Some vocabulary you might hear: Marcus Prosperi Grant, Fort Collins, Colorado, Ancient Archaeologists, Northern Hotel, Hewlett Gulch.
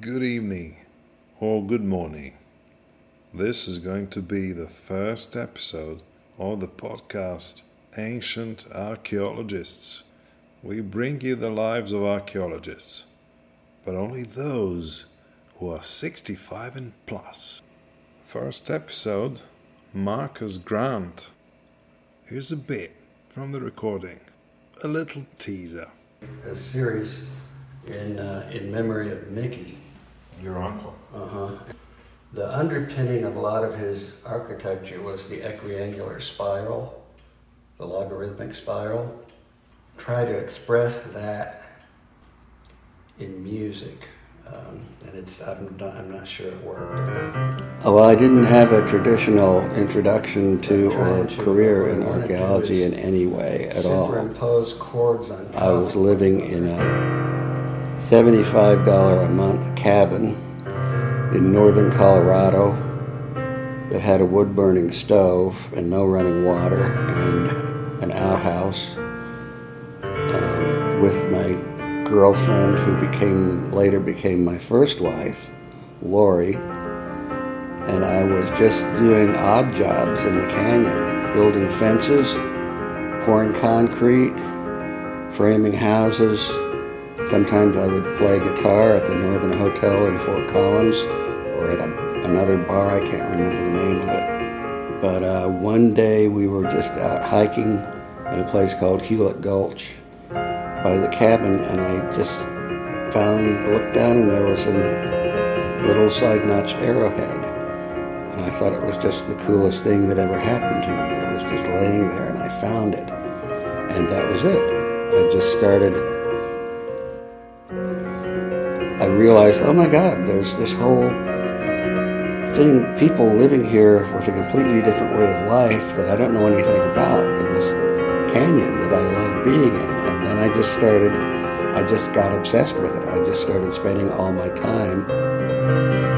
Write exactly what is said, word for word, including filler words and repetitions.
Good evening, or good morning. This is going to be the first episode of the podcast Ancient Archaeologists. We bring you the lives of archaeologists, but only those who are sixty-five and plus. First episode, Marcus Grant. Here's a bit from the recording, a little teaser. A series in uh, in memory of Mickey. Your uncle. Uh-huh. The underpinning of a lot of his architecture was the equiangular spiral, the logarithmic spiral. Try to express that in music, um, and it's I'm not, I'm not sure it worked. Well, I didn't have a traditional introduction to or to career in archaeology in any way at all. Superimpose chords on top. I was living in a seventy-five dollars a month cabin in northern Colorado that had a wood-burning stove and no running water and an outhouse um, with my girlfriend who became later became my first wife, Lori, and I was just doing odd jobs in the canyon, building fences, pouring concrete, framing houses. Sometimes I would play guitar at the Northern Hotel in Fort Collins or at a, another bar, I can't remember the name of it. But uh, one day we were just out hiking in a place called Hewlett Gulch by the cabin, and I just found, looked down, and there was a little side-notch arrowhead. And I thought it was just the coolest thing that ever happened to me, that it was just laying there, and I found it. And that was it. I just started... I realized, oh my God, there's this whole thing, people living here with a completely different way of life that I don't know anything about in this canyon that I love being in. And then I just started, I just got obsessed with it. I just started spending all my time.